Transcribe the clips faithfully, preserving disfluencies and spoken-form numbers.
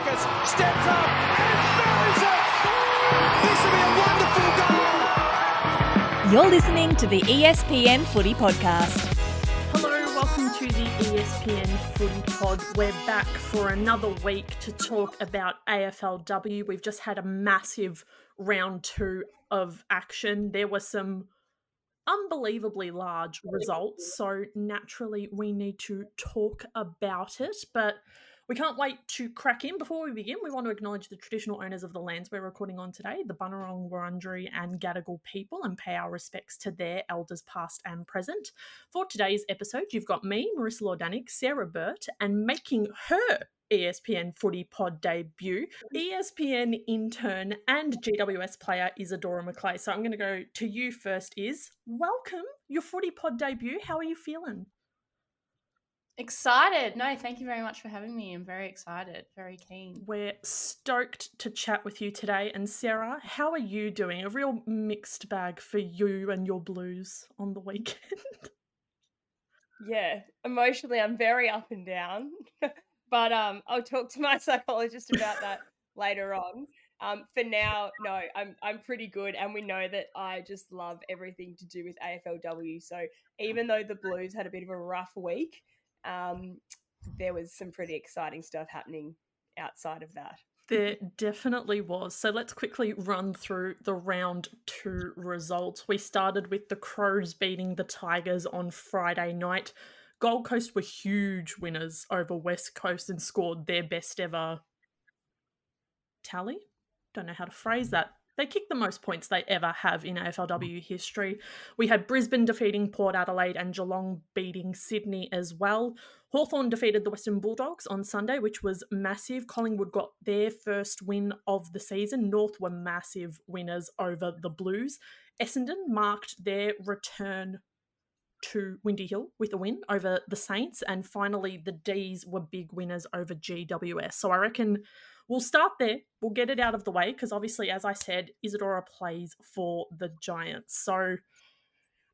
Prespakis steps up and buries it! This will be a wonderful goal! You're listening to the E S P N Footy Podcast. Hello, welcome to the E S P N Footy Pod. We're back for another week to talk about A F L W. We've just had a massive round two of action. There were some unbelievably large results, so naturally we need to talk about it, but we can't wait to crack in. Before we begin, we want to acknowledge the traditional owners of the lands we're recording on today, the Bunurong, Wurundjeri and Gadigal people, and pay our respects to their elders past and present. For today's episode, you've got me, Marissa Lordanic, Sarah Burt, and making her E S P N Footy Pod debut, E S P N intern and G W S player Isadora Mcleay. So I'm going to go to you first, Is. Welcome, your Footy Pod debut. How are you feeling? Excited. No, thank you very much for having me. I'm very excited, very keen. We're stoked to chat with you today. And Sarah, how are you doing? A real mixed bag for you and your Blues on the weekend. Yeah, emotionally I'm very up and down. But um, I'll talk to my psychologist about that later on. Um, for now, no, I'm I'm pretty good. And we know that I just love everything to do with A F L W. So even though the Blues had a bit of a rough week, um, there was some pretty exciting stuff happening outside of that. There definitely was. So let's quickly run through the round two results. We started with the Crows beating the Tigers on Friday night. Gold Coast were huge winners over West Coast and scored their best ever tally. Don't know how to phrase that. They kicked the most points they ever have in A F L W history. We had Brisbane defeating Port Adelaide and Geelong beating Sydney as well. Hawthorn defeated the Western Bulldogs on Sunday, which was massive. Collingwood got their first win of the season. North were massive winners over the Blues. Essendon marked their return to Windy Hill with a win over the Saints, and finally the D's were big winners over G W S. So I reckon we'll start there, we'll get it out of the way, because obviously, as I said, Isadora plays for the Giants. So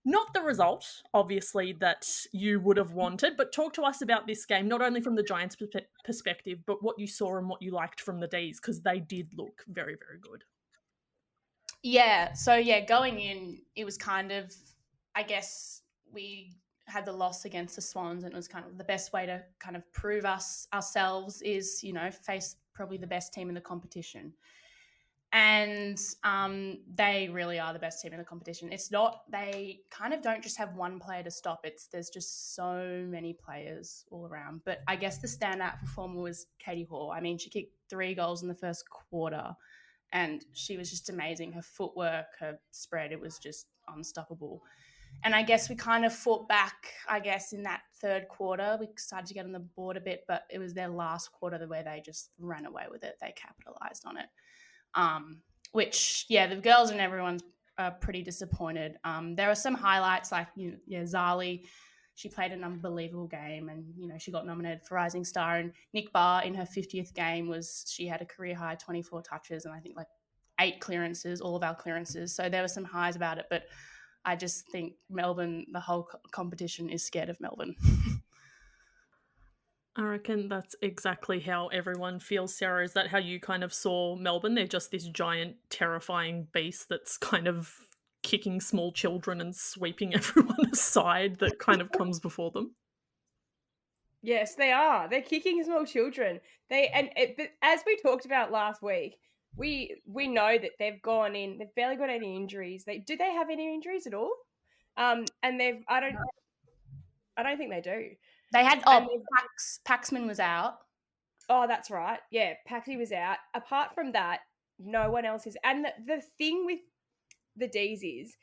not the result, obviously, that you would have wanted, but talk to us about this game, not only from the Giants' perspective, but what you saw and what you liked from the D's, because they did look very, very good. Yeah, so yeah, going in, it was kind of, I guess, we had the loss against the Swans, and it was kind of the best way to kind of prove us ourselves is, you know, face probably the best team in the competition. And um, they really are the best team in the competition. It's not, they kind of don't just have one player to stop. It's, there's just so many players all around. But I guess the standout performer was Kate Hore. I mean, she kicked three goals in the first quarter and she was just amazing. Her footwork, her spread, it was just unstoppable. And I guess we kind of fought back, I guess, in that third quarter. We started to get on the board a bit, but it was their last quarter where they just ran away with it. They capitalised on it, um, which, yeah, the girls and everyone's uh, pretty disappointed. Um, there were some highlights like, you know, yeah, Zali, she played an unbelievable game and, you know, she got nominated for Rising Star. And Nick Barr in her fiftieth game was, she had a career-high twenty-four touches and I think like eight clearances, all of our clearances. So there were some highs about it, but I just think Melbourne, the whole competition is scared of Melbourne. I reckon that's exactly how everyone feels, Sarah. Is that how you kind of saw Melbourne? They're just this giant, terrifying beast that's kind of kicking small children and sweeping everyone aside that kind of comes before them. Yes, they are. They're kicking small children. They and it, as we talked about last week, We we know that they've gone in. They've barely got any injuries. They do they have any injuries at all? Um, and they've I don't I don't think they do. They had oh Pax, Paxman was out. Oh, that's right. Yeah, Paxi was out. Apart from that, no one else is. And the, the thing with the D's is,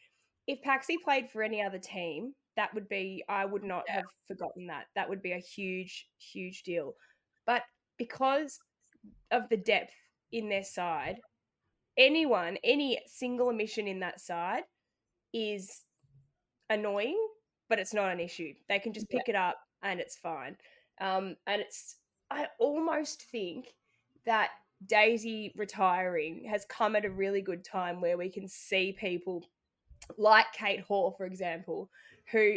if Paxi played for any other team, that would be I would not yeah. have forgotten that. That would be a huge huge deal. But because of the depth in their side, anyone, any single omission in that side is annoying, but it's not an issue. They can just pick yeah. it up and it's fine. Um, and it's, I almost think that Daisy retiring has come at a really good time where we can see people like Kate Hore, for example, who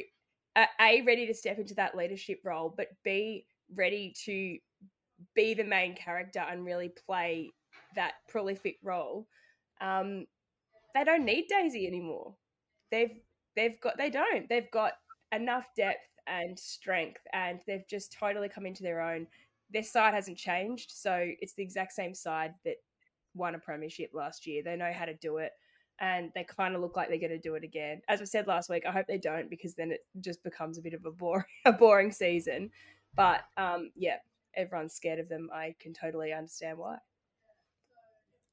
are A, ready to step into that leadership role, but B, ready to be the main character and really play that prolific role, um, they don't need Daisy anymore. They've they've got they don't. They've got enough depth and strength, and they've just totally come into their own. Their side hasn't changed, so it's the exact same side that won a premiership last year. They know how to do it, and they kind of look like they're going to do it again. As we said last week, I hope they don't, because then it just becomes a bit of a boring, a boring season. But um, yeah, everyone's scared of them. I can totally understand why.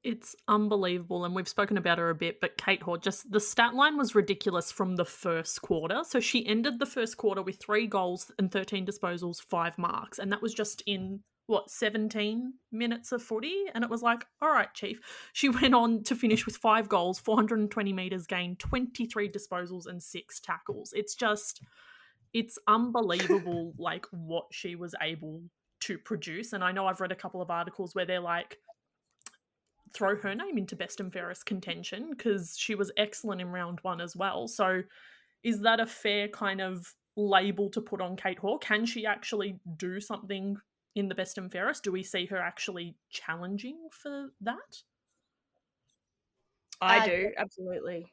It's unbelievable, and we've spoken about her a bit, but Kate Hore, just the stat line was ridiculous from the first quarter. So she ended the first quarter with three goals and thirteen disposals, five marks, and that was just in, what, seventeen minutes of footy? And it was like, all right, Chief. She went on to finish with five goals, four hundred twenty metres gained, twenty-three disposals and six tackles. It's just, it's unbelievable, like, what she was able to produce. And I know I've read a couple of articles where they're like, throw her name into best and fairest contention because she was excellent in round one as well. So is that a fair kind of label to put on Kate Hore? Can she actually do something in the best and fairest? Do we see her actually challenging for that? I do, uh, absolutely.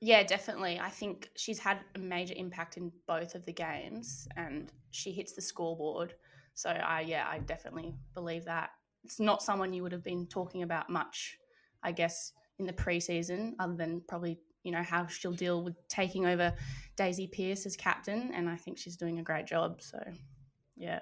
Yeah, definitely. I think she's had a major impact in both of the games, and she hits the scoreboard. So I, yeah, I definitely believe that. It's not someone you would have been talking about much, I guess, in the preseason, other than probably, you know, how she'll deal with taking over Daisy Pearce as captain. And I think she's doing a great job. So, yeah.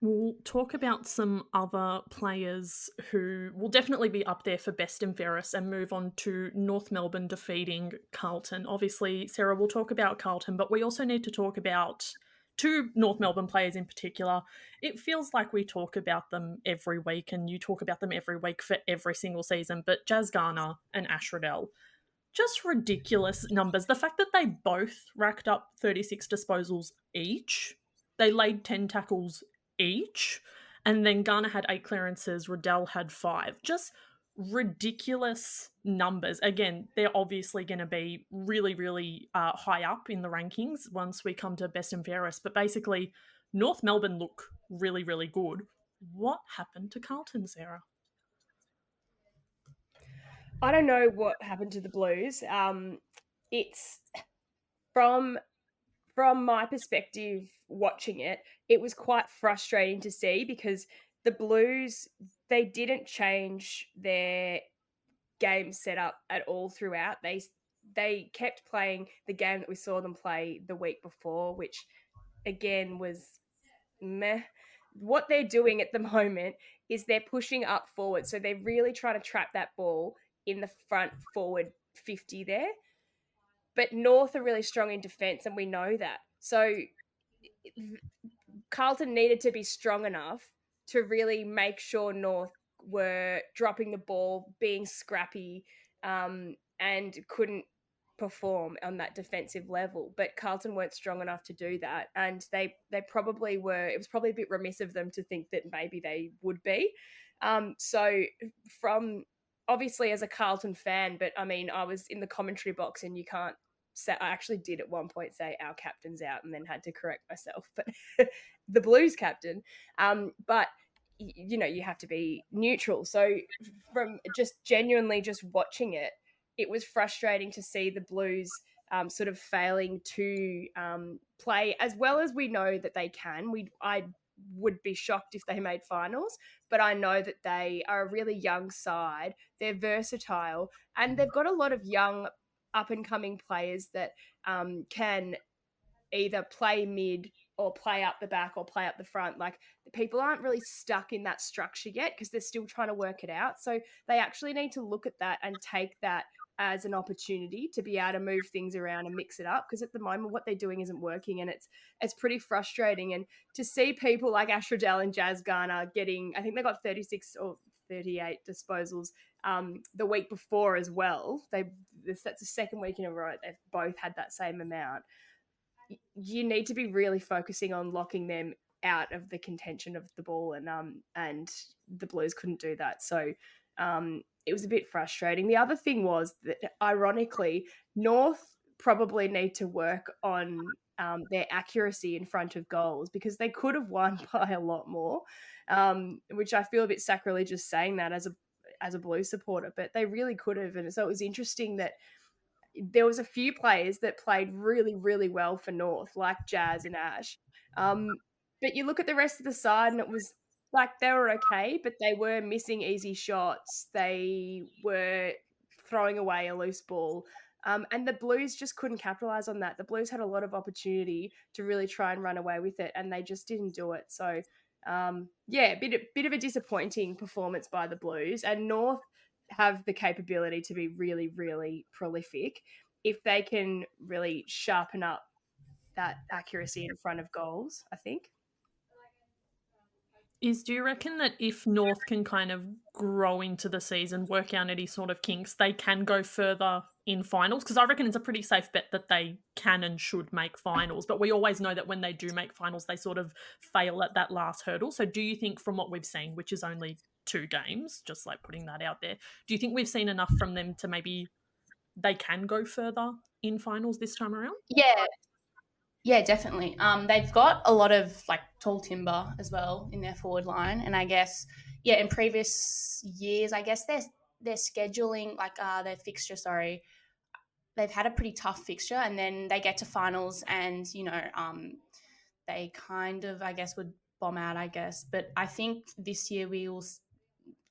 We'll talk about some other players who will definitely be up there for best and fairest, and move on to North Melbourne defeating Carlton. Obviously, Sarah, we'll talk about Carlton, but we also need to talk about two North Melbourne players in particular. It feels like we talk about them every week, and you talk about them every week for every single season, but Jazz Garner and Ash Riddell, just ridiculous numbers. The fact that they both racked up thirty-six disposals each, they laid ten tackles each, and then Garner had eight clearances, Riddell had five. Just ridiculous numbers. Again, they're obviously going to be really, really uh, high up in the rankings once we come to best and fairest. But basically, North Melbourne look really, really good. What happened to Carlton, Sarah? I don't know what happened to the Blues. Um, it's from from my perspective, watching it, it was quite frustrating to see, because the Blues, they didn't change their game setup at all throughout. They they kept playing the game that we saw them play the week before, which, again, was meh. What they're doing at the moment is they're pushing up forward. So they're really trying to trap that ball in the front forward fifty there. But North are really strong in defence, and we know that. So Carlton needed to be strong enough to really make sure North were dropping the ball, being scrappy, um, and couldn't perform on that defensive level. But Carlton weren't strong enough to do that. And they they probably were, it was probably a bit remiss of them to think that maybe they would be. Um, so from, obviously as a Carlton fan, but I mean, I was in the commentary box, and you can't say, I actually did at one point say our captain's out, and then had to correct myself, but the Blues captain. Um, but you know, you have to be neutral. So from just genuinely just watching it, it was frustrating to see the Blues um, sort of failing to um, play as well as we know that they can. We I would be shocked if they made finals, but I know that they are a really young side. They're versatile, and they've got a lot of young up-and-coming players that um, can either play mid or play up the back or play up the front. Like, people aren't really stuck in that structure yet because they're still trying to work it out. So they actually need to look at that and take that as an opportunity to be able to move things around and mix it up, because at the moment what they're doing isn't working, and it's it's pretty frustrating. And to see people like Ash Riddell and Jazz Garner getting, I think they got thirty-six or thirty-eight disposals um, the week before as well. They that's the second week in a row they've both had that same amount. You need to be really focusing on locking them out of the contention of the ball, and um and the Blues couldn't do that. So um, it was a bit frustrating. The other thing was that, ironically, North probably need to work on um, their accuracy in front of goals, because they could have won by a lot more, um, which I feel a bit sacrilegious saying that as a as a Blues supporter, but they really could have. And so it was interesting that there was a few players that played really, really well for North, like Jazz and Ash. Um, but you look at the rest of the side and it was like they were okay, but they were missing easy shots. They were throwing away a loose ball. Um, and the Blues just couldn't capitalise on that. The Blues had a lot of opportunity to really try and run away with it, and they just didn't do it. So, um, yeah, a bit, bit of a disappointing performance by the Blues. And North have the capability to be really, really prolific if they can really sharpen up that accuracy in front of goals, I think. Is, do you reckon that if North can kind of grow into the season, work out any sort of kinks, they can go further in finals? Because I reckon it's a pretty safe bet that they can and should make finals. But we always know that when they do make finals, they sort of fail at that last hurdle. So do you think from what we've seen, which is only two games, just like putting that out there, do you think we've seen enough from them to maybe they can go further in finals this time around? Yeah. Yeah, definitely. Um, they've got a lot of like tall timber as well in their forward line, and I guess yeah, in previous years, I guess their their scheduling, like uh, their fixture, sorry, they've had a pretty tough fixture, and then they get to finals, and you know, um, they kind of I guess would bomb out, I guess. But I think this year we will,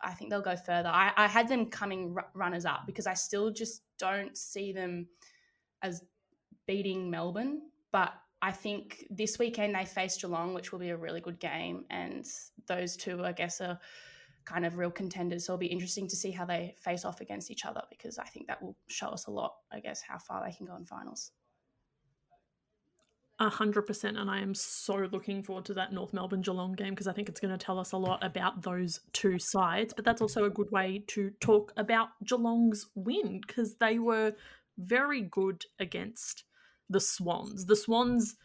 I think they'll go further. I, I had them coming r- runners up because I still just don't see them as beating Melbourne, but I think this weekend they face Geelong, which will be a really good game. And those two, I guess, are kind of real contenders. So it'll be interesting to see how they face off against each other, because I think that will show us a lot, I guess, how far they can go in finals. A hundred percent. And I am so looking forward to that North Melbourne Geelong game, because I think it's going to tell us a lot about those two sides. But that's also a good way to talk about Geelong's win, because they were very good against the Swans. The Swans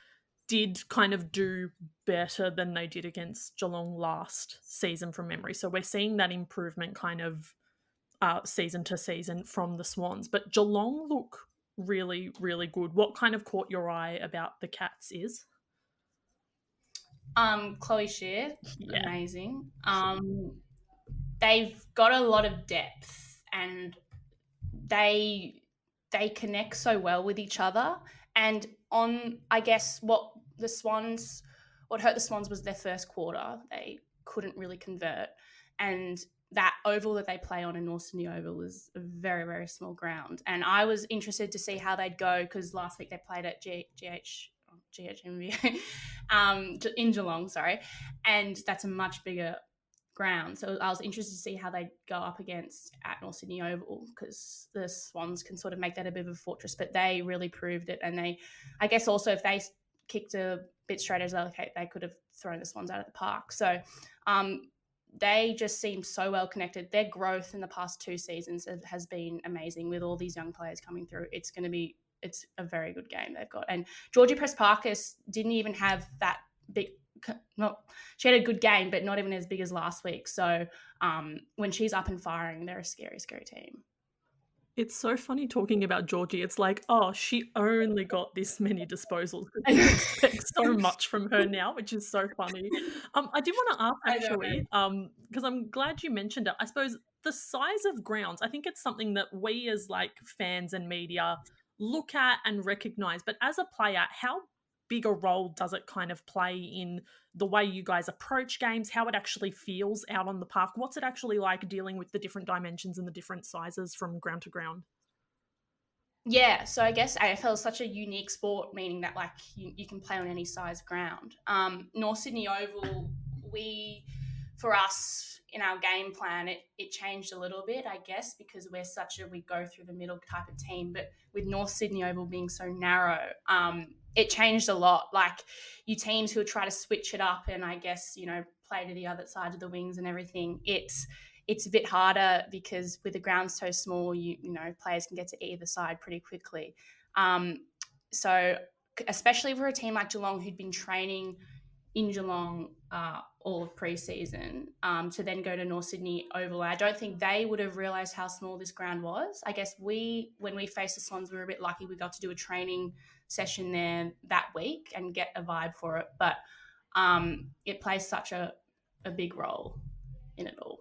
did kind of do better than they did against Geelong last season from memory. So we're seeing that improvement kind of uh, season to season from the Swans. But Geelong look really, really good. What kind of caught your eye about the Cats is? Um, Chloe Scheer, yeah. Amazing. Um, they've got a lot of depth, and they they connect so well with each other. And on, I guess, what the Swans, what hurt the Swans was their first quarter. They couldn't really convert. And that oval that they play on in North Sydney Oval is a very, very small ground. And I was interested to see how they'd go, because last week they played at G- GH, oh, G H M V um, in Geelong, sorry. And that's a much bigger ground. So I was interested to see how they go up against at North Sydney Oval, because the Swans can sort of make that a bit of a fortress, but they really proved it. And they, I guess also if they kicked a bit straighter as well, they could have thrown the Swans out of the park. So um, they just seem so well connected. Their growth in the past two seasons has been amazing with all these young players coming through. It's going to be, it's a very good game they've got. And Georgie Prespakas didn't even have that big, not she had a good game, but not even as big as last week. So um, when she's up and firing, they're a scary, scary team. It's so funny talking about Georgie. It's like, oh, she only got this many disposals. I expect so much from her now, which is so funny. Um, I did want to ask, actually, um, because I'm glad you mentioned it. I suppose the size of grounds, I think it's something that we as like fans and media look at and recognise. But as a player, how bigger role does it kind of play in the way you guys approach games, how it actually feels out on the park? What's it actually like dealing with the different dimensions and the different sizes from ground to ground? Yeah, so I guess A F L is such a unique sport, meaning that like you, you can play on any size ground. Um, North Sydney Oval, we, for us in our game plan, it, it changed a little bit, I guess, because we're such a, we go through the middle type of team, but with North Sydney Oval being so narrow, um, it changed a lot. Like you teams who try to switch it up and I guess, you know, play to the other side of the wings and everything, it's it's a bit harder because with the ground so small, you you know, players can get to either side pretty quickly. Um, so especially for a team like Geelong who'd been training in Geelong uh, all of pre-season um, to then go to North Sydney Oval. I don't think they would have realised how small this ground was. I guess we, when we faced the Swans, we were a bit lucky. We got to do a training session there that week and get a vibe for it. But um, it plays such a, a big role in it all.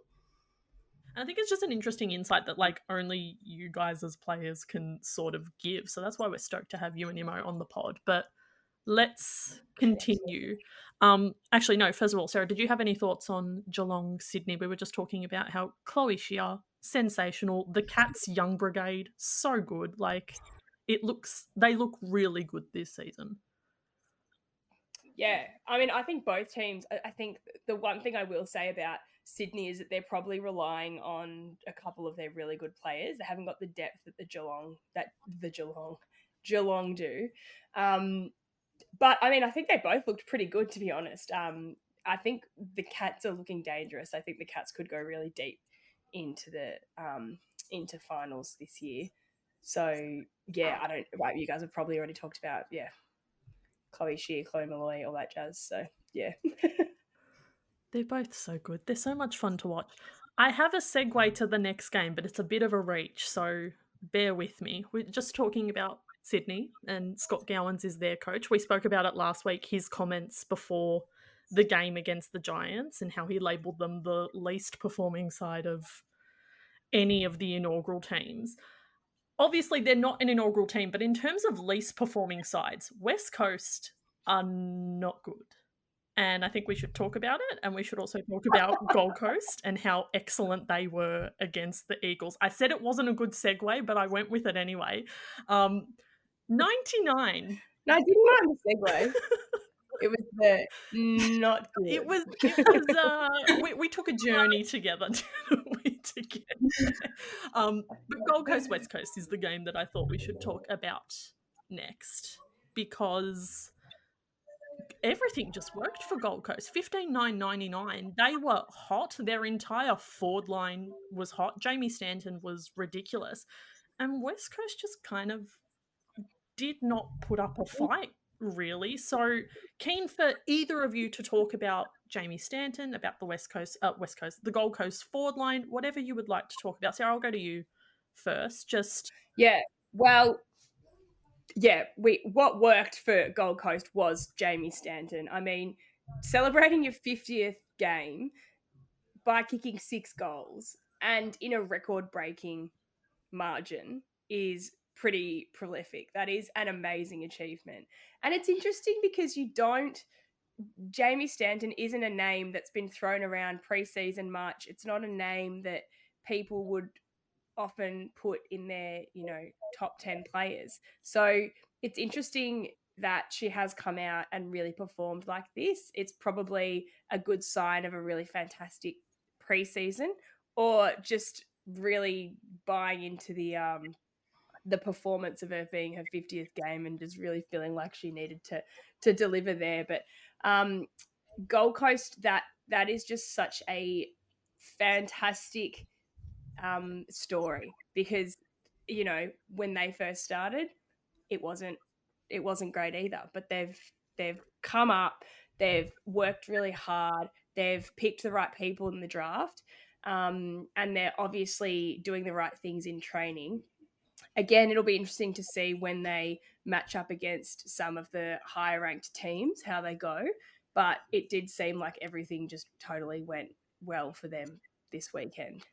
I think it's just an interesting insight that, like, only you guys as players can sort of give. So that's why we're stoked to have you and Imo on the pod. But let's continue. Um, actually, no, first of all, Sarah, did you have any thoughts on Geelong, Sydney? We were just talking about how Chloe Scheer, sensational. The Cats' young brigade, so good. Like, it looks, they look really good this season. Yeah, I mean, I think both teams, I think the one thing I will say about Sydney is that they're probably relying on a couple of their really good players. They haven't got the depth that the Geelong, that the Geelong, Geelong do. Um, but, I mean, I think they both looked pretty good, to be honest. Um, I think the Cats are looking dangerous. I think the Cats could go really deep into the um, into finals this year. So, yeah, I don't – well, you guys have probably already talked about, yeah, Chloe Scheer, Chloe Malloy, all that jazz. So, yeah. They're both so good. They're so much fun to watch. I have a segue to the next game, but it's a bit of a reach, so bear with me. We're just talking about Sydney, and Scott Gowans is their coach. We spoke about it last week, his comments before the game against the Giants and how he labelled them the least performing side of any of the inaugural teams. Obviously, they're not an inaugural team, but in terms of least performing sides, West Coast are not good. And I think we should talk about it. And we should also talk about Gold Coast and how excellent they were against the Eagles. I said it wasn't a good segue, but I went with it anyway. Um, ninety-nine. No, I didn't mind the segue. It was the not good. It was, it was uh, we, we took a journey together, didn't we, to get there. Um, but Gold Coast, West Coast is the game that I thought we should talk about next, because everything just worked for Gold Coast. fifteen nine ninety-nine. They were hot. Their entire forward line was hot. Jamie Stanton was ridiculous. And West Coast just kind of did not put up a fight, really. So keen for either of you to talk about Jamie Stanton, about the West Coast, uh, West Coast, the Gold Coast forward line, whatever you would like to talk about. Sarah, I'll go to you first. Just yeah, well... Yeah, we what worked for Gold Coast was Jamie Stanton. I mean, celebrating your fiftieth game by kicking six goals and in a record-breaking margin is pretty prolific. That is an amazing achievement. And it's interesting because you don't – Jamie Stanton isn't a name that's been thrown around pre-season much. It's not a name that people would – often put in their, you know, top ten players. So it's interesting that she has come out and really performed like this. It's probably a good sign of a really fantastic preseason, or just really buying into the um, the performance of her being her fiftieth game and just really feeling like she needed to to deliver there. But um, Gold Coast, that that is just such a fantastic Um, story, because, you know, when they first started, it wasn't it wasn't great either. But they've they've come up, they've worked really hard, they've picked the right people in the draft, um, and they're obviously doing the right things in training. Again, it'll be interesting to see when they match up against some of the higher ranked teams how they go. But it did seem like everything just totally went well for them this weekend.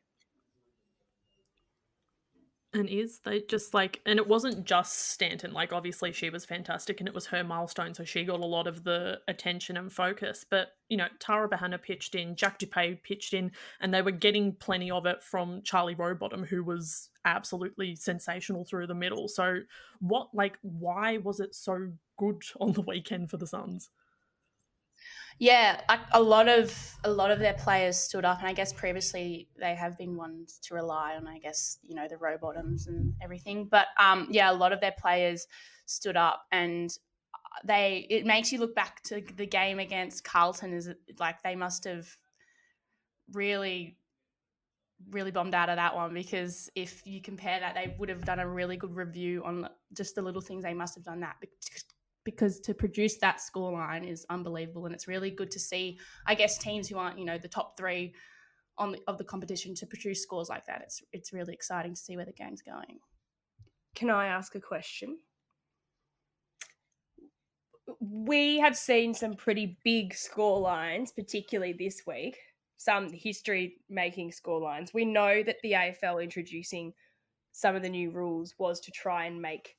And is they just like, and it wasn't just Stanton, like obviously she was fantastic and it was her milestone, so she got a lot of the attention and focus, but you know, Tara Bahana pitched in, Jack Dupay pitched in, and they were getting plenty of it from Charlie Rowbottom, who was absolutely sensational through the middle. So what, like, why was it so good on the weekend for the Suns? Yeah, a lot of a lot of their players stood up, and I guess previously they have been ones to rely on, I guess, you know, the Rowbottoms and everything. But um, yeah, a lot of their players stood up, and they it makes you look back to the game against Carlton. Is like they must have really, really bombed out of that one, because if you compare that, they would have done a really good review on just the little things they must have done that. because to produce that scoreline is unbelievable. And it's really good to see, I guess, teams who aren't, you know, the top three on the, of the competition to produce scores like that. It's it's really exciting to see where the game's going. Can I ask a question? We have seen some pretty big score lines, particularly this week, some history-making score lines. We know that the A F L introducing some of the new rules was to try and make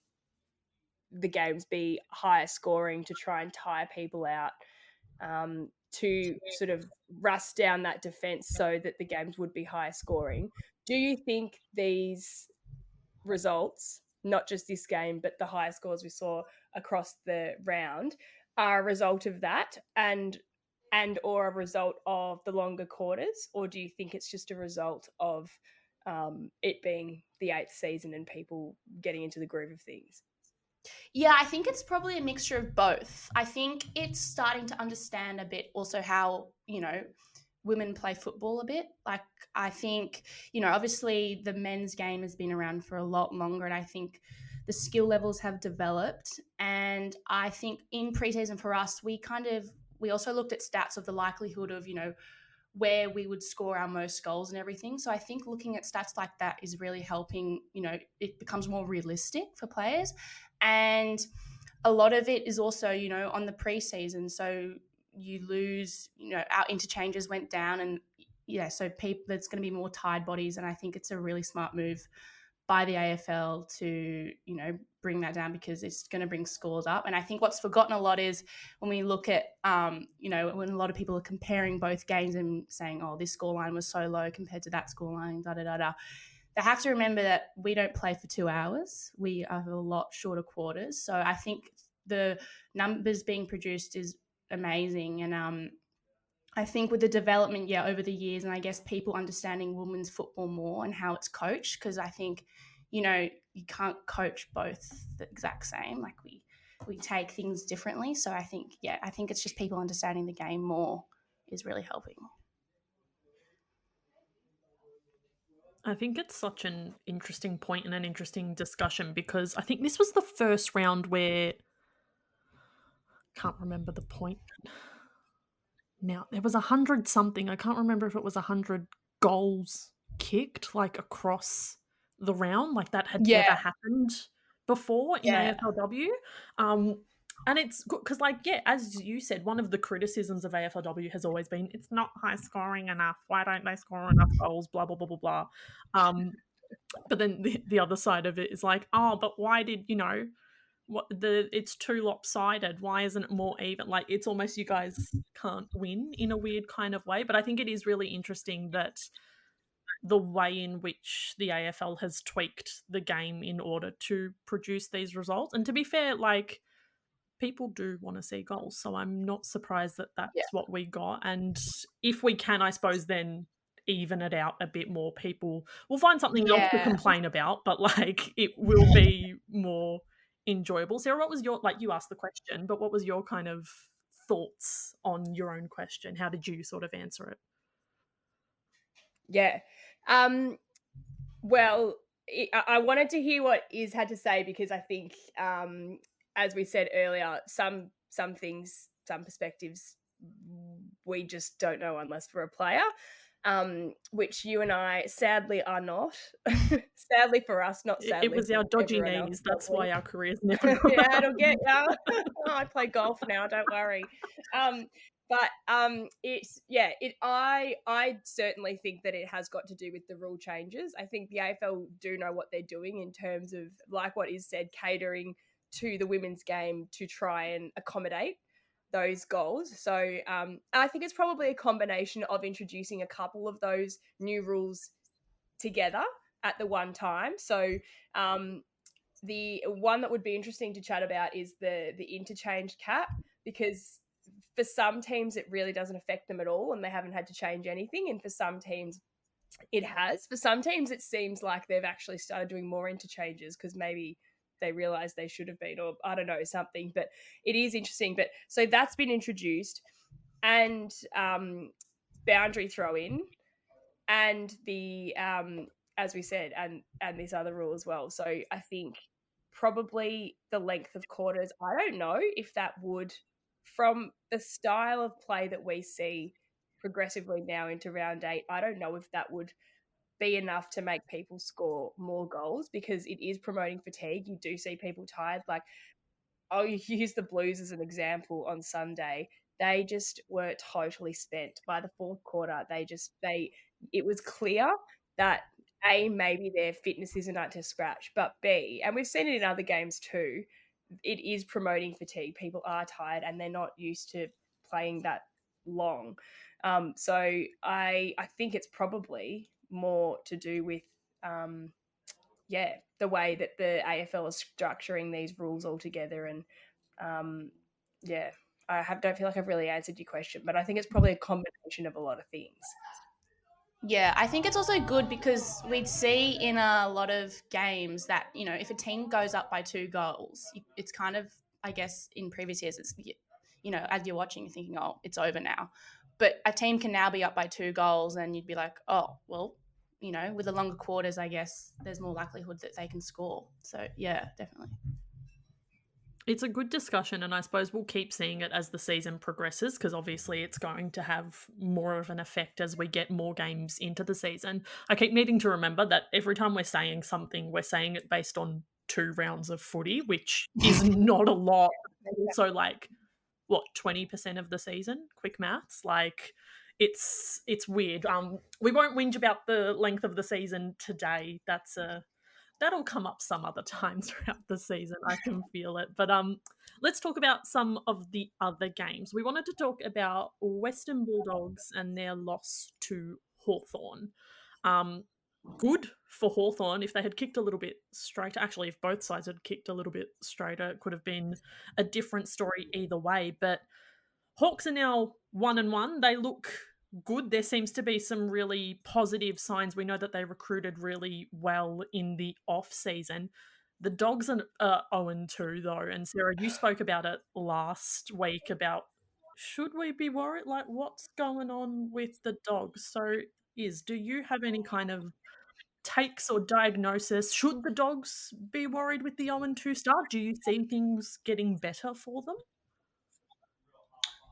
the games be higher scoring, to try and tire people out, um, to sort of rust down that defence so that the games would be higher scoring. Do you think these results, not just this game, but the higher scores we saw across the round, are a result of that and and or a result of the longer quarters? Or do you think it's just a result of um, it being the eighth season and people getting into the groove of things? Yeah, I think it's probably a mixture of both. I think it's starting to understand a bit also how, you know, women play football a bit. Like, I think, you know, obviously the men's game has been around for a lot longer, and I think the skill levels have developed. And I think in preseason for us, we kind of, we also looked at stats of the likelihood of, you know, where we would score our most goals and everything. So I think looking at stats like that is really helping, you know, it becomes more realistic for players. And a lot of it is also, you know, on the preseason. So you lose, you know, our interchanges went down, and yeah, so people, there's going to be more tired bodies. And I think it's a really smart move by the A F L to, you know, bring that down, because it's going to bring scores up. And I think what's forgotten a lot is when we look at, um, you know, when a lot of people are comparing both games and saying, oh, this scoreline was so low compared to that scoreline, da da da da. They have to remember that we don't play for two hours. We have a lot shorter quarters. So I think the numbers being produced is amazing. And um, I think with the development, yeah, over the years, and I guess people understanding women's football more and how it's coached, because I think, you know, you can't coach both the exact same. Like, we we take things differently. So I think, yeah, I think it's just people understanding the game more is really helping. I think it's such an interesting point and an interesting discussion, because I think this was the first round where I can't remember the point. Now, there was a hundred something. I can't remember if it was a hundred goals kicked, like, across the round. Like, that had yeah. never happened before yeah. in A F L W. Um, and it's good because, like, yeah, as you said, one of the criticisms of A F L W has always been, it's not high scoring enough. Why don't they score enough goals? Blah, blah, blah, blah, blah. Um, but then the, the other side of it is like, oh, but why did, you know, What the it's too lopsided. Why isn't it more even? Like, it's almost you guys can't win in a weird kind of way. But I think it is really interesting that the way in which the A F L has tweaked the game in order to produce these results. And to be fair, like, people do want to see goals, so I'm not surprised that that's yeah. what we got. And if we can, I suppose, then even it out a bit more, people will find something yeah. else to complain about. But, like, it will be more enjoyable. Sarah, what was your, like, you asked the question, but what was your kind of thoughts on your own question? How did you sort of answer it? Yeah. Um, well, it, I wanted to hear what Iz had to say, because I think, um, as we said earlier, some some things, some perspectives, we just don't know unless we're a player, um, which you and I sadly are not. Sadly for us, not sadly. It was our dodgy knees. That's why our careers never. Yeah, it'll get you. Oh, I play golf now. Don't worry. Um, but um, it's yeah. It I I certainly think that it has got to do with the rule changes. I think the A F L do know what they're doing in terms of, like what is said, catering to the women's game to try and accommodate those goals. So um, I think it's probably a combination of introducing a couple of those new rules together at the one time. So um, the one that would be interesting to chat about is the the interchange cap, because for some teams it really doesn't affect them at all and they haven't had to change anything, and for some teams it has. For some teams it seems like they've actually started doing more interchanges because maybe they realised they should have been, or I don't know, something. But it is interesting. But so that's been introduced, and um, boundary throw in, and the um, as we said, and and this other rule as well. So I think probably the length of quarters. I don't know if that would, from the style of play that we see progressively now into round eight, I don't know if that would be enough to make people score more goals, because it is promoting fatigue. You do see people tired. Like, I'll use the Blues as an example on Sunday. They just were totally spent by the fourth quarter. They just, they, it was clear that A, maybe their fitness isn't up to scratch, but B, and we've seen it in other games too, it is promoting fatigue. People are tired and they're not used to playing that long. Um, so I I think it's probably more to do with, um, yeah, the way that the A F L is structuring these rules altogether. And, um, yeah, I have, don't feel like I've really answered your question, but I think it's probably a combination of a lot of things. Yeah, I think it's also good because we'd see in a lot of games that, you know, if a team goes up by two goals, it's kind of, I guess, in previous years, it's, you know, as you're watching, you're thinking, oh, it's over now. But a team can now be up by two goals and you'd be like, oh, well, you know, with the longer quarters, I guess, there's more likelihood that they can score. So, yeah, definitely. It's a good discussion, and I suppose we'll keep seeing it as the season progresses, because obviously it's going to have more of an effect as we get more games into the season. I keep needing to remember that every time we're saying something, we're saying it based on two rounds of footy, which is not a lot. So, like, what, twenty percent of the season? Quick maths. Like, it's it's weird. Um, we won't whinge about the length of the season today. That's a... That'll come up some other time throughout the season. I can feel it. But um, let's talk about some of the other games. We wanted to talk about Western Bulldogs and their loss to Hawthorn. Um, good for Hawthorn. If they had kicked a little bit straighter, actually, if both sides had kicked a little bit straighter, it could have been a different story either way. But Hawks are now one and one. They look good. There seems to be some really positive signs. We know that they recruited really well in the off season. The Dogs are uh, oh and two though, and Sarah, you spoke about it last week about should we be worried? Like, what's going on with the Dogs? So, is do you have any kind of takes or diagnosis? Should the Dogs be worried with the oh and two start? Do you see things getting better for them?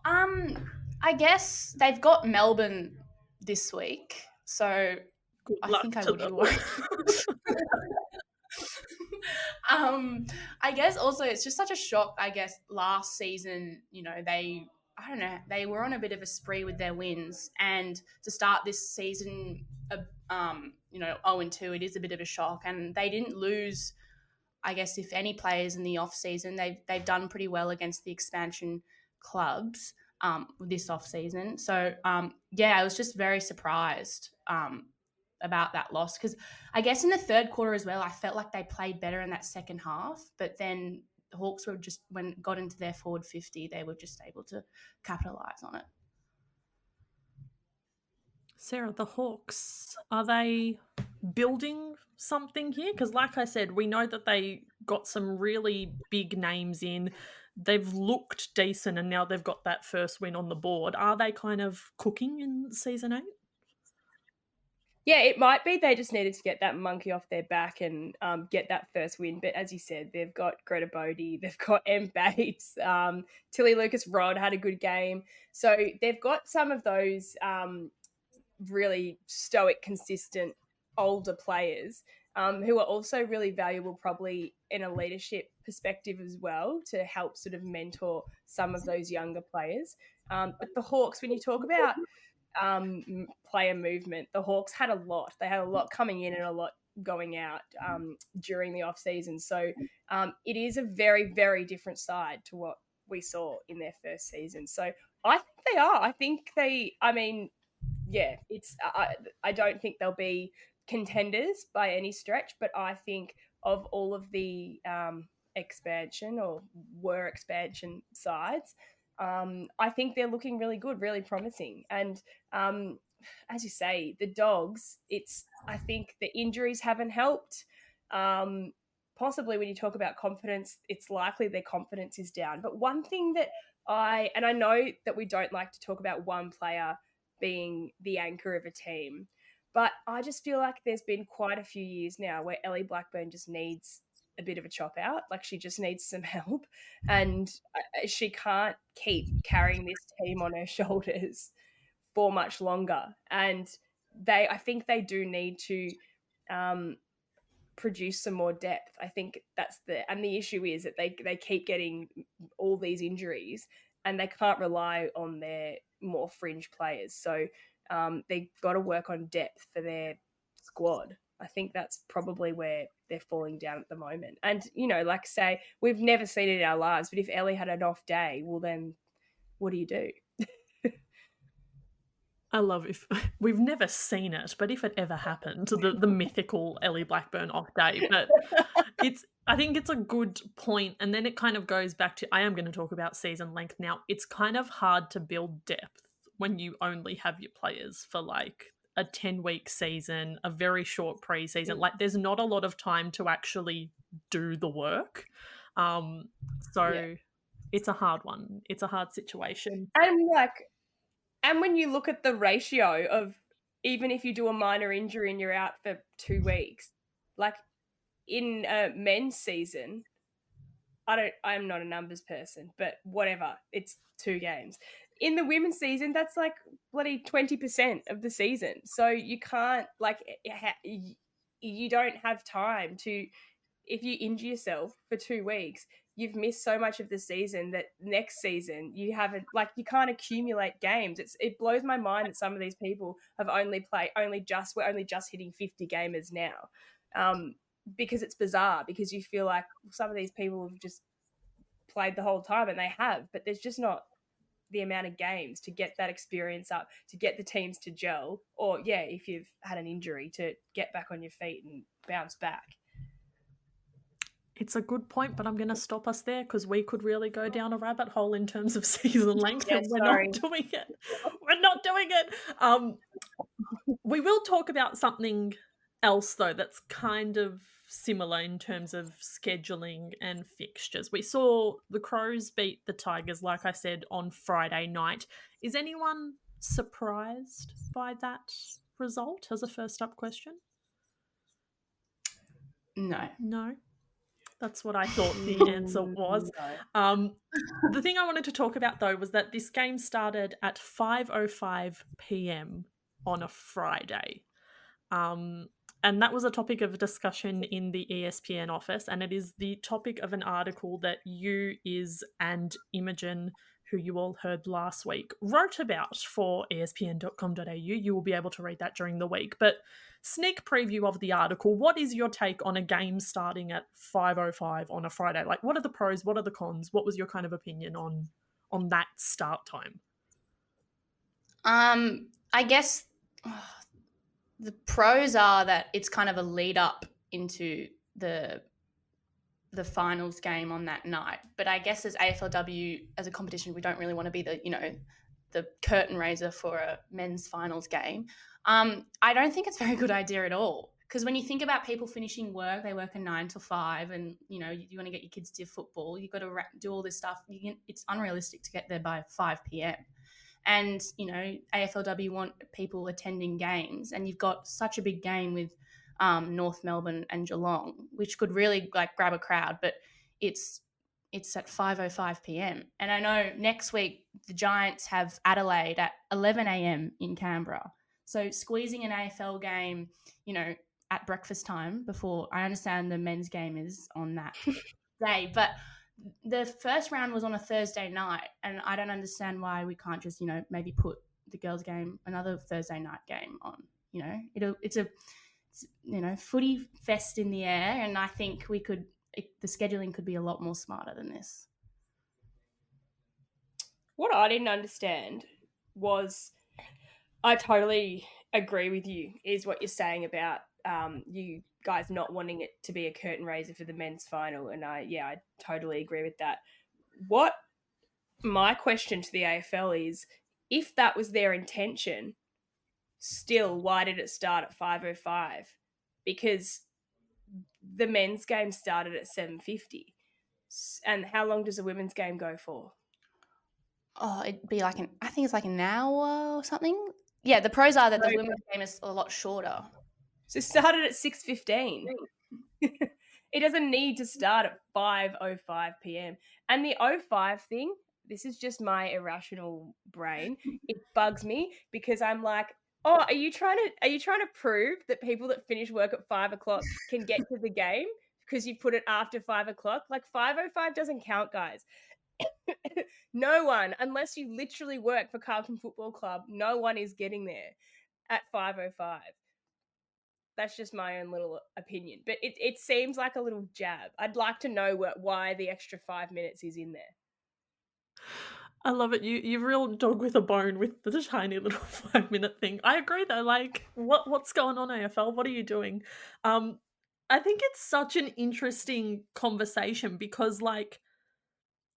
Um. I guess they've got Melbourne this week, so Good I think I would be worried. um, I guess also it's just such a shock, I guess, last season, you know, they, I don't know, they were on a bit of a spree with their wins, and to start this season, um, you know, oh and two, it is a bit of a shock, and they didn't lose, I guess, if any players in the off-season. They've, they've done pretty well against the expansion clubs. Um, this off season, so um, yeah, I was just very surprised um, about that loss, because I guess in the third quarter as well, I felt like they played better in that second half. But then the Hawks were just, when it got into their forward fifty, they were just able to capitalize on it. Sarah, the Hawks, are they building something here? Because, like I said, we know that they got some really big names in. They've looked decent, and now they've got that first win on the board. Are they kind of cooking in season eight? Yeah, it might be. They just needed to get that monkey off their back and um, get that first win. But as you said, they've got Greta Bodie, they've got M Bates, um, Tilly Lucas Rod had a good game. So they've got some of those um, really stoic, consistent older players um, who are also really valuable probably in a leadership perspective as well, to help sort of mentor some of those younger players. Um, but the Hawks, when you talk about um, player movement, the Hawks had a lot. They had a lot coming in and a lot going out um, during the off-season. So um, it is a very, very different side to what we saw in their first season. So I think they are. I think they, I mean, yeah, it's. I, I don't think they'll be contenders by any stretch, but I think of all of the um, expansion or were expansion sides, um, I think they're looking really good, really promising. And um, as you say, the Dogs, it's, I think the injuries haven't helped. Um, possibly when you talk about confidence, it's likely their confidence is down. But one thing that I, and I know that we don't like to talk about one player being the anchor of a team, but I just feel like there's been quite a few years now where Ellie Blackburn just needs a bit of a chop out. Like, she just needs some help, and she can't keep carrying this team on her shoulders for much longer. And they, I think they do need to um, produce some more depth. I think that's the, and the issue is that they, they keep getting all these injuries and they can't rely on their more fringe players. So um, they've got to work on depth for their squad. I think that's probably where they're falling down at the moment. And, you know, like say, we've never seen it in our lives, but if Ellie had an off day, well then what do you do? I love, if we've never seen it, but if it ever happened, the, the mythical Ellie Blackburn off day. But it's, I think it's a good point. And then it kind of goes back to, I am going to talk about season length now. It's kind of hard to build depth when you only have your players for like a ten-week season, a very short pre-season. Like, there's not a lot of time to actually do the work. Um, so yeah. It's a hard one. It's a hard situation. And, like, and when you look at the ratio of even if you do a minor injury and you're out for two weeks, like in a men's season, I don't, I'm not a numbers person, but whatever, it's two games. In the women's season, that's like bloody twenty percent of the season. So you can't, like, you don't have time to, if you injure yourself for two weeks, you've missed so much of the season that next season you haven't, like, you can't accumulate games. It's, it blows my mind that some of these people have only played, only just, we're only just hitting fifty gamers now, um, because it's bizarre, because you feel like some of these people have just played the whole time, and they have, but there's just not the amount of games to get that experience up, to get the teams to gel, or yeah, if you've had an injury, to get back on your feet and bounce back. It's a good point, but I'm going to stop us there because we could really go down a rabbit hole in terms of season length, yeah, and we're sorry. not doing it. We're not doing it. Um, we will talk about something else though that's kind of similar in terms of scheduling and fixtures. We saw the Crows beat the Tigers, like I said, on Friday night. Is anyone surprised by that result as a first-up question? No. No? That's what I thought the answer was. No. Um, the thing I wanted to talk about, though, was that this game started at five oh five p.m. on a Friday. Um And that was a topic of discussion in the E S P N office, and it is the topic of an article that you, Is, and Imogen, who you all heard last week, wrote about for E S P N dot com dot a u. You will be able to read that during the week. But sneak preview of the article, what is your take on a game starting at five oh five on a Friday? Like, what are the pros? What are the cons? What was your kind of opinion on on that start time? Um, I guess... Oh. The pros are that it's kind of a lead up into the the finals game on that night. But I guess as A F L W, as a competition, we don't really want to be the, you know, the curtain raiser for a men's finals game. Um, I don't think it's a very good idea at all, because when you think about people finishing work, they work a nine to five, and, you know, you, you want to get your kids to do football. You've got to do all this stuff. You can, it's unrealistic to get there by five p.m. And, you know, A F L W want people attending games, and you've got such a big game with um, North Melbourne and Geelong, which could really, like, grab a crowd, but it's it's at five oh five p.m. And I know next week the Giants have Adelaide at eleven a.m. in Canberra. So squeezing an A F L game, you know, at breakfast time before, I understand the men's game is on that day, but... The first round was on a Thursday night, and I don't understand why we can't just, you know, maybe put the girls' game, another Thursday night game on, you know. It'll, it's a, it's, you know, footy fest in the air, and I think we could, it, the scheduling could be a lot more smarter than this. What I didn't understand was, I totally agree with you, is what you're saying about um, you guys not wanting it to be a curtain raiser for the men's final, and I yeah I totally agree with that. What my question to the A F L is, if that was their intention, still why did it start at five oh five? Because the men's game started at seven fifty, and how long does a women's game go for? Oh, it'd be like an I think it's like an hour or something. Yeah, the pros are that the women's game is a lot shorter. So it started at six fifteen. It doesn't need to start at five oh five p.m. And the oh five thing, this is just my irrational brain. It bugs me because I'm like, oh, are you trying to are you trying to prove that people that finish work at five o'clock can get to the game because you put it after five o'clock? Like five oh five doesn't count, guys. No one, unless you literally work for Carlton Football Club, no one is getting there at five oh five. That's just my own little opinion. But it, it seems like a little jab. I'd like to know what, why the extra five minutes is in there. I love it. You, you're a real dog with a bone with the tiny little five-minute thing. I agree, though. Like, what what's going on, A F L? What are you doing? Um, I think it's such an interesting conversation because, like,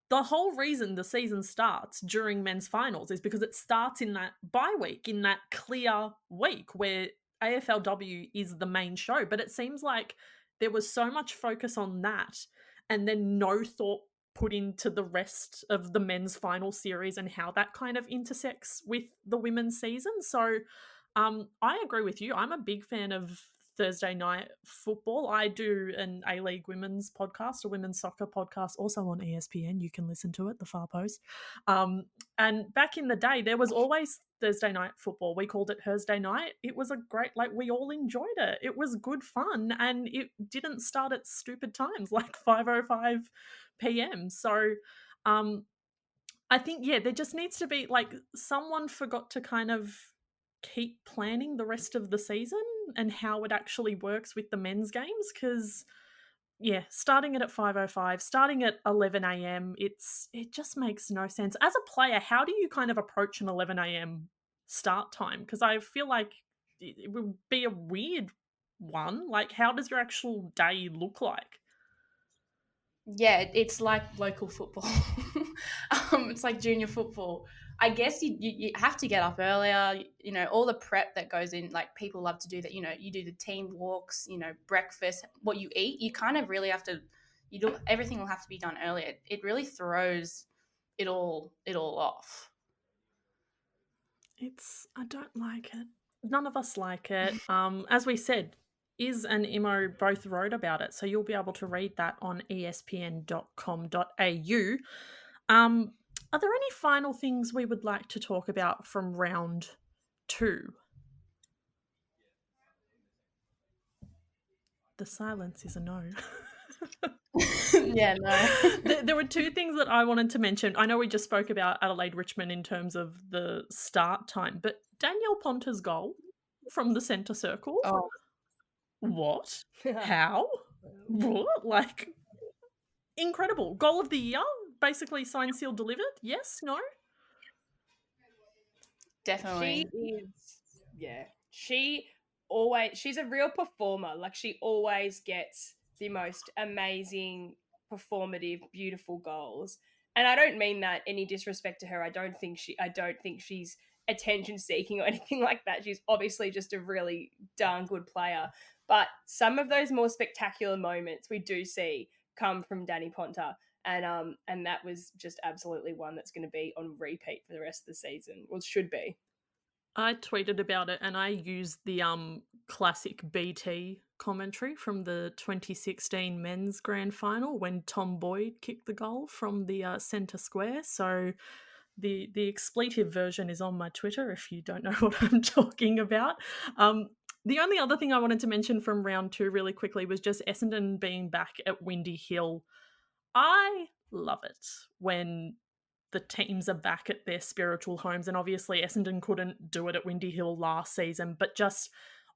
the whole reason the season starts during men's finals is because it starts in that bye week, in that clear week where A F L W is the main show. But it seems like there was so much focus on that and then no thought put into the rest of the men's final series and how that kind of intersects with the women's season. So um, I agree with you. I'm a big fan of Thursday night football. I do an A-League women's podcast, a women's soccer podcast, also on E S P N. You can listen to it, the Far Post. Um, and back in the day, there was always Thursday night football. We called it Thursday night. It was a great, like, we all enjoyed it. It was good fun, and it didn't start at stupid times, like five oh five p.m. So um, I think, yeah, there just needs to be, like, someone forgot to kind of keep planning the rest of the season and how it actually works with the men's games, because yeah, starting it at five oh five, starting at eleven a.m, it's it just makes no sense. As a player, how do you kind of approach an eleven a.m. start time? Because I feel like it would be a weird one. Like, how does your actual day look like? Yeah, it's like local football. um, it's like junior football. I guess you, you, you have to get up earlier, you know, all the prep that goes in, like people love to do that, you know, you do the team walks, you know, breakfast, what you eat, you kind of really have to, you do, everything will have to be done earlier. It, it really throws it all, it all off. It's, I don't like it. None of us like it. Um, as we said, Is and Imo both wrote about it, so you'll be able to read that on E S P N dot com dot a u. Um, are there any final things we would like to talk about from round two? The silence is a no. Yeah, no. there, there were two things that I wanted to mention. I know we just spoke about Adelaide Richmond in terms of the start time, but Danielle Ponter's goal from the centre circle. Oh. What? How? What? Like, incredible. Goal of the year, basically signed, sealed, delivered. Yes? No? Definitely. She is, yeah. She always, she's a real performer. Like, she always gets the most amazing, performative, beautiful goals. And I don't mean that any disrespect to her. I don't think she, I don't think she's attention seeking or anything like that. She's obviously just a really darn good player. But some of those more spectacular moments we do see come from Dani Ponter, and um, and that was just absolutely one that's going to be on repeat for the rest of the season, or should be. I tweeted about it, and I used the um classic B T commentary from the twenty sixteen men's grand final when Tom Boyd kicked the goal from the uh, centre square. So the the expletive version is on my Twitter if you don't know what I'm talking about. Um, The only other thing I wanted to mention from round two really quickly was just Essendon being back at Windy Hill. I love it when the teams are back at their spiritual homes, and obviously Essendon couldn't do it at Windy Hill last season, but just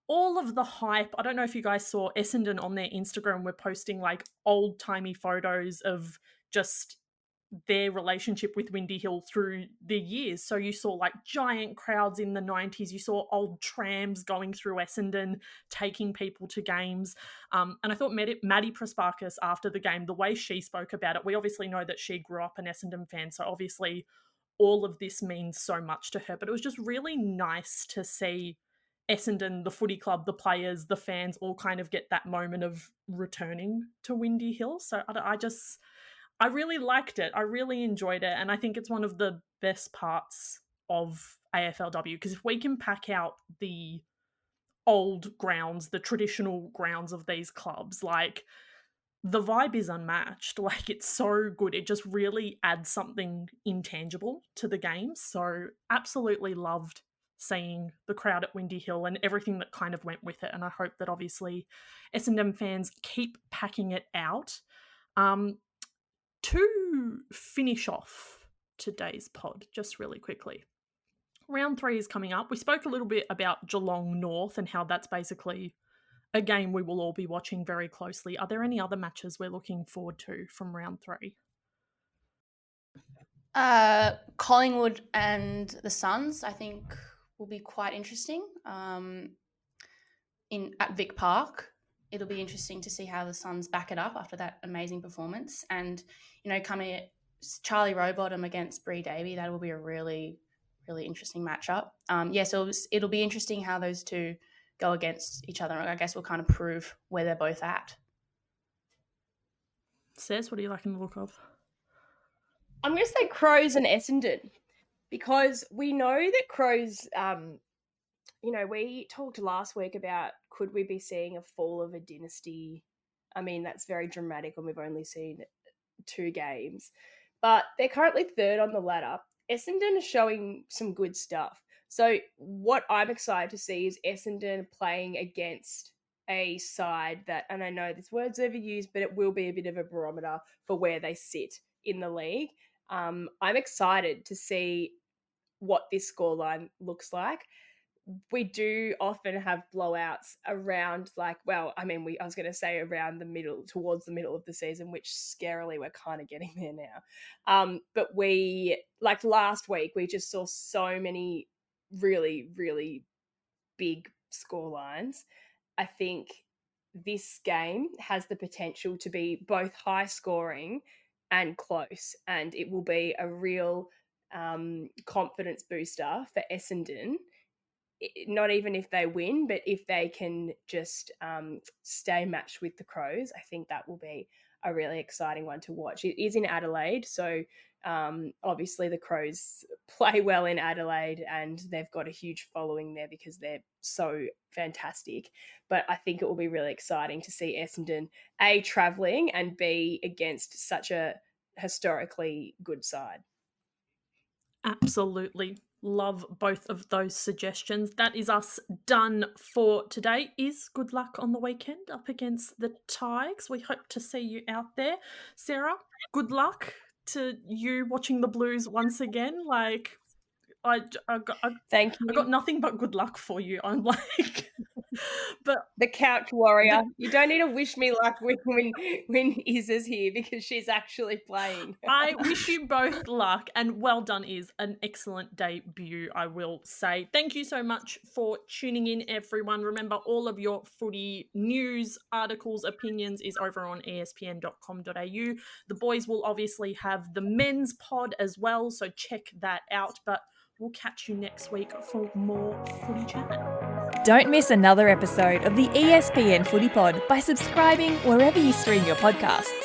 all of the hype. I don't know if you guys saw Essendon on their Instagram were posting like old-timey photos of just their relationship with Windy Hill through the years. So you saw like giant crowds in the nineties. You saw old trams going through Essendon, taking people to games. Um, and I thought Maddie, Maddie Prespakis, after the game, the way she spoke about it, we obviously know that she grew up an Essendon fan, so obviously all of this means so much to her. But it was just really nice to see Essendon, the footy club, the players, the fans all kind of get that moment of returning to Windy Hill. So I, I just... I really liked it. I really enjoyed it. And I think it's one of the best parts of A F L W, because if we can pack out the old grounds, the traditional grounds of these clubs, like the vibe is unmatched. Like, it's so good. It just really adds something intangible to the game. So absolutely loved seeing the crowd at Windy Hill and everything that kind of went with it. And I hope that obviously S and M fans keep packing it out. Um, to finish off today's pod, just really quickly, round three is coming up. We spoke a little bit about Geelong North and how that's basically a game we will all be watching very closely. Are there any other matches we're looking forward to from round three? Uh, Collingwood and the Suns, I think, will be quite interesting. Um, in at Vic Park, it'll be interesting to see how the Suns back it up after that amazing performance. And, you know, coming at Charlie Rowbottom against Bree Davey, that will be a really, really interesting matchup. Um, yeah, so it'll be interesting how those two go against each other. I guess we'll kind of prove where they're both at. Says, what are you liking the look of? I'm going to say Crows and Essendon, because we know that Crows, um, you know, we talked last week about, could we be seeing a fall of a dynasty? I mean, that's very dramatic when we've only seen two games. But they're currently third on the ladder. Essendon is showing some good stuff. So what I'm excited to see is Essendon playing against a side that, and I know this word's overused, but it will be a bit of a barometer for where they sit in the league. Um, I'm excited to see what this scoreline looks like. We do often have blowouts around, like, well, I mean, we I was going to say around the middle, towards the middle of the season, which scarily we're kind of getting there now. Um, but we, like last week, we just saw so many really, really big scorelines. I think this game has the potential to be both high scoring and close, and it will be a real um, confidence booster for Essendon. Not even if they win, but if they can just um, stay matched with the Crows, I think that will be a really exciting one to watch. It is in Adelaide, so um, obviously the Crows play well in Adelaide and they've got a huge following there because they're so fantastic. But I think it will be really exciting to see Essendon, A, travelling, and B, against such a historically good side. Absolutely. Love both of those suggestions. That is us done for today. Is good luck on the weekend up against the Tigers. We hope to see you out there. Sarah, good luck to you watching the Blues once again. Like, I, I, got, I, Thank you. I got nothing but good luck for you. I'm like, but the couch warrior. The, you don't need to wish me luck when when when Iz is here because she's actually playing. I wish you both luck and well done, Iz. An excellent debut, I will say. Thank you so much for tuning in, everyone. Remember, all of your footy news, articles, opinions is over on E S P N dot com dot A U. The boys will obviously have the men's pod as well, so check that out. But we'll catch you next week for more footy chat. Don't miss another episode of the E S P N Footy Pod by subscribing wherever you stream your podcasts.